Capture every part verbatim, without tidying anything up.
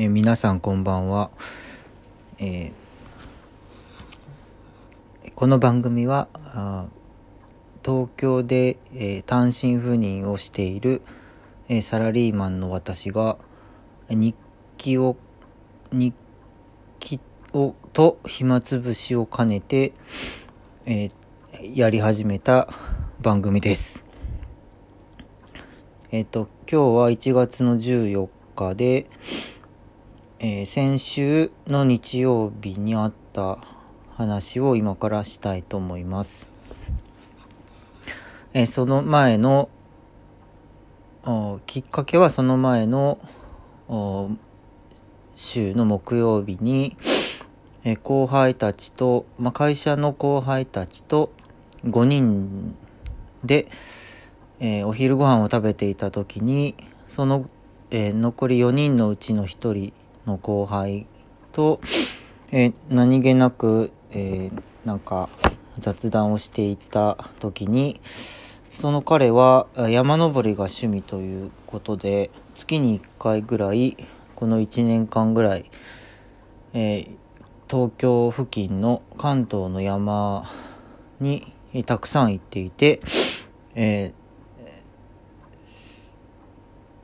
えー、皆さんこんばんは、えー、この番組は東京で、えー、単身赴任をしている、えー、サラリーマンの私が日記を日記をと暇つぶしを兼ねて、えー、やり始めた番組です。えっと、今日はいちがつのじゅうよっかで、えー、先週の日曜日にあった話を今からしたいと思います。えー、その前の、きっかけはその前の週の木曜日に、えー、後輩たちと、まあ、会社の後輩たちとごにんで、えー、お昼ご飯を食べていた時にその、えー、残りよにんのうちのひとりの後輩と、えー、何気なく、えー、なんか雑談をしていた時にその彼は山登りが趣味ということで月にいっかいぐらいこのいちねんかんぐらい、えー、東京付近の関東の山にたくさん行っていて、えー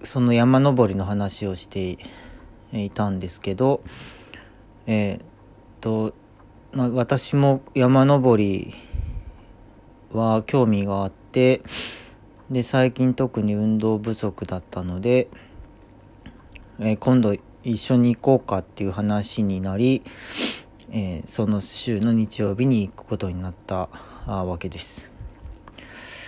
その山登りの話をしていたんですけど、えーっとまあ、私も山登りは興味があってで最近特に運動不足だったので、えー、今度一緒に行こうかっていう話になり、えー、その週の日曜日に行くことになったわけです。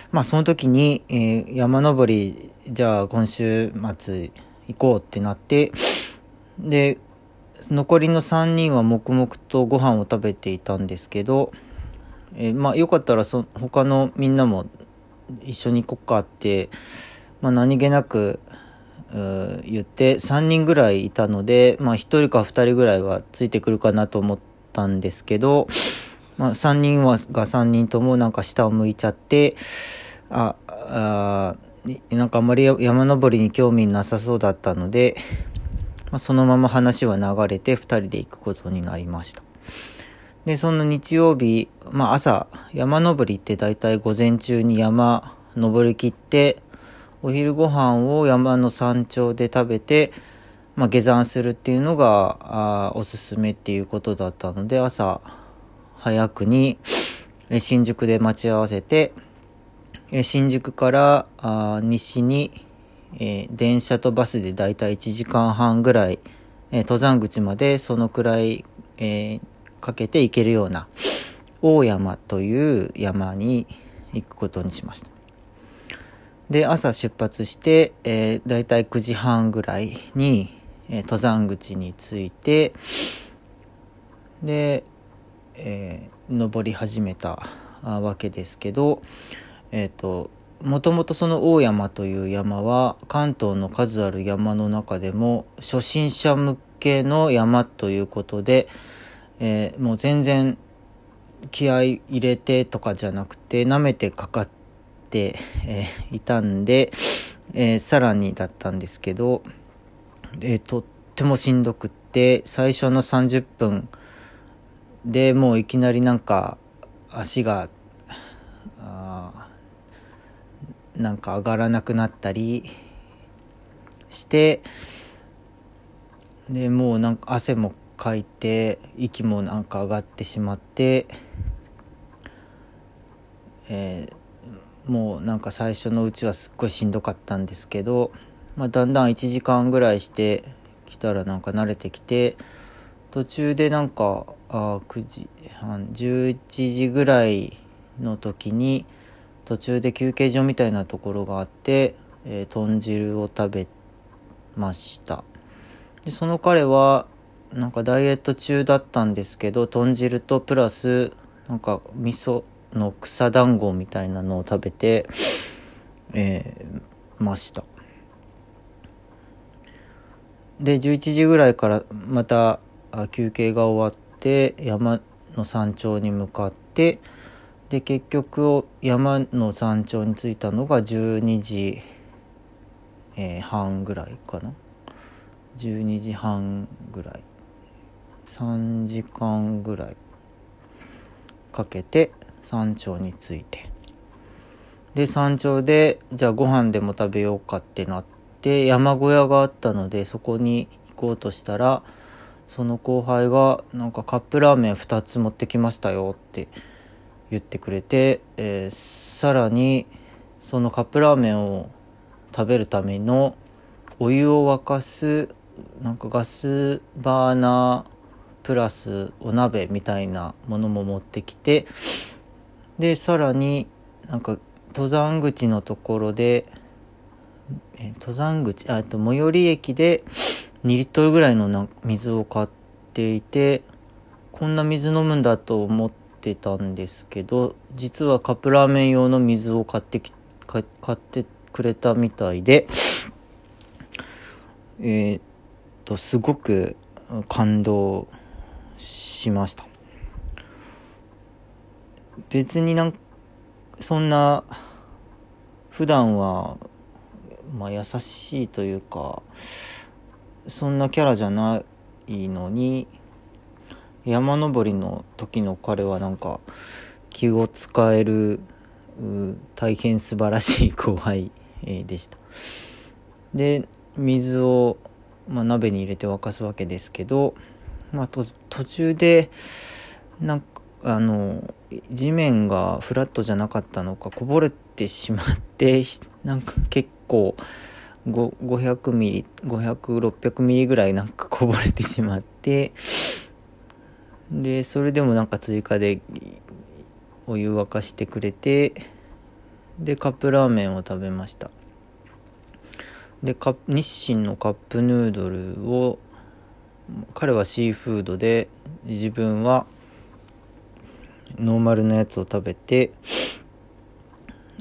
まあその時に、えー、山登りじゃあ今週末行こうってなってで残りのさんにんは黙々とご飯を食べていたんですけど、えー、まあよかったらそ他のみんなも一緒に行こっかって、まあ、何気なく言ってさんにんぐらいいたので、まあ、ひとりかふたりぐらいはついてくるかなと思ったんですけど、まあ、さんにんはがさんにんともなんか下を向いちゃってああなんかあまり山登りに興味なさそうだったので、まあ、そのまま話は流れてふたりで行くことになりました。でその日曜日、まあ、朝山登りってだいたい午前中に山登り切ってお昼ご飯を山の山頂で食べて、まあ、下山するっていうのがあおすすめっていうことだったので朝早くに新宿で待ち合わせて新宿からあ西に、えー、電車とバスでだいたいいちじかんはんぐらい、えー、登山口までそのくらい、えー、かけて行けるような大山という山に行くことにしました。で朝出発して、えー、だいたいくじはんぐらいに、えー、登山口に着いてでえー、登り始めたわけですけど、えーと、もともとその大山という山は関東の数ある山の中でも初心者向けの山ということで、えー、もう全然気合い入れてとかじゃなくて舐めてかかって、えー、いたんで、えー、さらにだったんですけど、えー、とってもしんどくって最初のさんじゅっぷんでもういきなりなんか足があなんか上がらなくなったりしてでもうなんか汗もかいて息もなんか上がってしまって、えー、もうなんか最初のうちはすっごいしんどかったんですけど、まあ、だんだんいちじかんぐらいしてきたらなんか慣れてきて途中でなんかあくじはんじゅういちじぐらいの時に途中で休憩所みたいなところがあって、えー、豚汁を食べました。でその彼はなんかダイエット中だったんですけど豚汁とプラスなんか味噌の草団子みたいなのを食べて、えー、ました。でじゅういちじぐらいからまた休憩が終わって山の山頂に向かってで結局山の山頂に着いたのがじゅうにじはんぐらいかなじゅうにじはんぐらいさんじかんぐらいかけて山頂に着いて、で山頂でじゃあご飯でも食べようかってなって、山小屋があったのでそこに行こうとしたら、その後輩がなんかカップラーメンふたつ持ってきましたよって言ってくれて、えー、さらにそのカップラーメンを食べるためのお湯を沸かすなんかガスバーナープラスお鍋みたいなものも持ってきて、でさらになんか登山口のところで、え登山口あと最寄り駅でにリットルぐらいのな水を買っていて、こんな水飲むんだと思ってたんですけど、実はカップラーメン用の水を買ってき買ってくれたみたいで、えー、っとすごく感動しました。別になんそんな普段は、まあ、優しいというかそんなキャラじゃないのに、山登りの時の彼はなんか気を使える大変素晴らしい後輩でした。で水を、まあ、鍋に入れて沸かすわけですけど、まあ、と途中でなんかあの地面がフラットじゃなかったのかこぼれてしまって、なんか結構ごひゃくミリごひゃく、ろっぴゃくミリぐらいなんかこぼれてしまって、でそれでもなんか追加でお湯沸かしてくれて、でカップラーメンを食べました。でカップ日清のカップヌードルを、彼はシーフードで自分はノーマルなやつを食べて、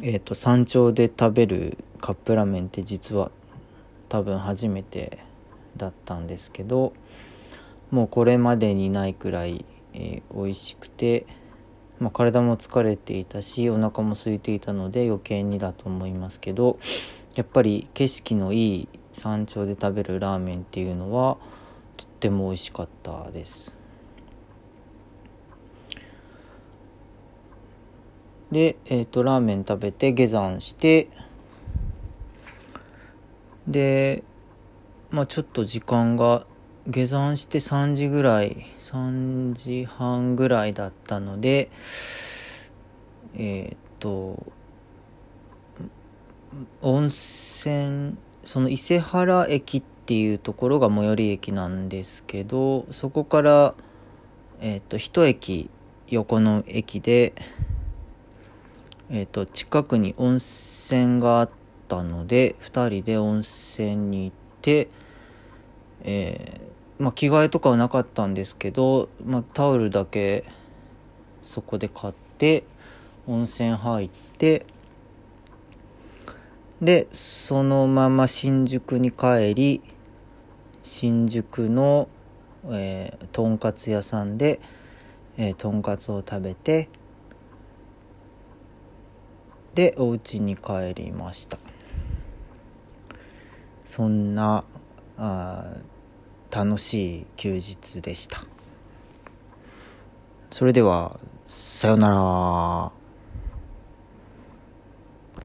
えっと山頂で食べるカップラーメンって実は多分初めてだったんですけど、もうこれまでにないくらい、えー、美味しくて、まあ、体も疲れていたしお腹も空いていたので余計にだと思いますけど、やっぱり景色のいい山頂で食べるラーメンっていうのはとっても美味しかったです。で、えーと、ラーメン食べて下山して、で、まあ、ちょっと時間が下山してさんじぐらいさんじはんぐらいだったので、えっと温泉、その伊勢原駅っていうところが最寄り駅なんですけど、そこからえっと一駅横の駅でえっと近くに温泉があったのでふたりで温泉に行って、えーまあ、着替えとかはなかったんですけど、まあ、タオルだけそこで買って温泉入って、でそのまま新宿に帰り、新宿の、えー、とんかつ屋さんで、えー、とんかつを食べて、でお家に帰りました。そんなあ楽しい休日でした。それではさようなら。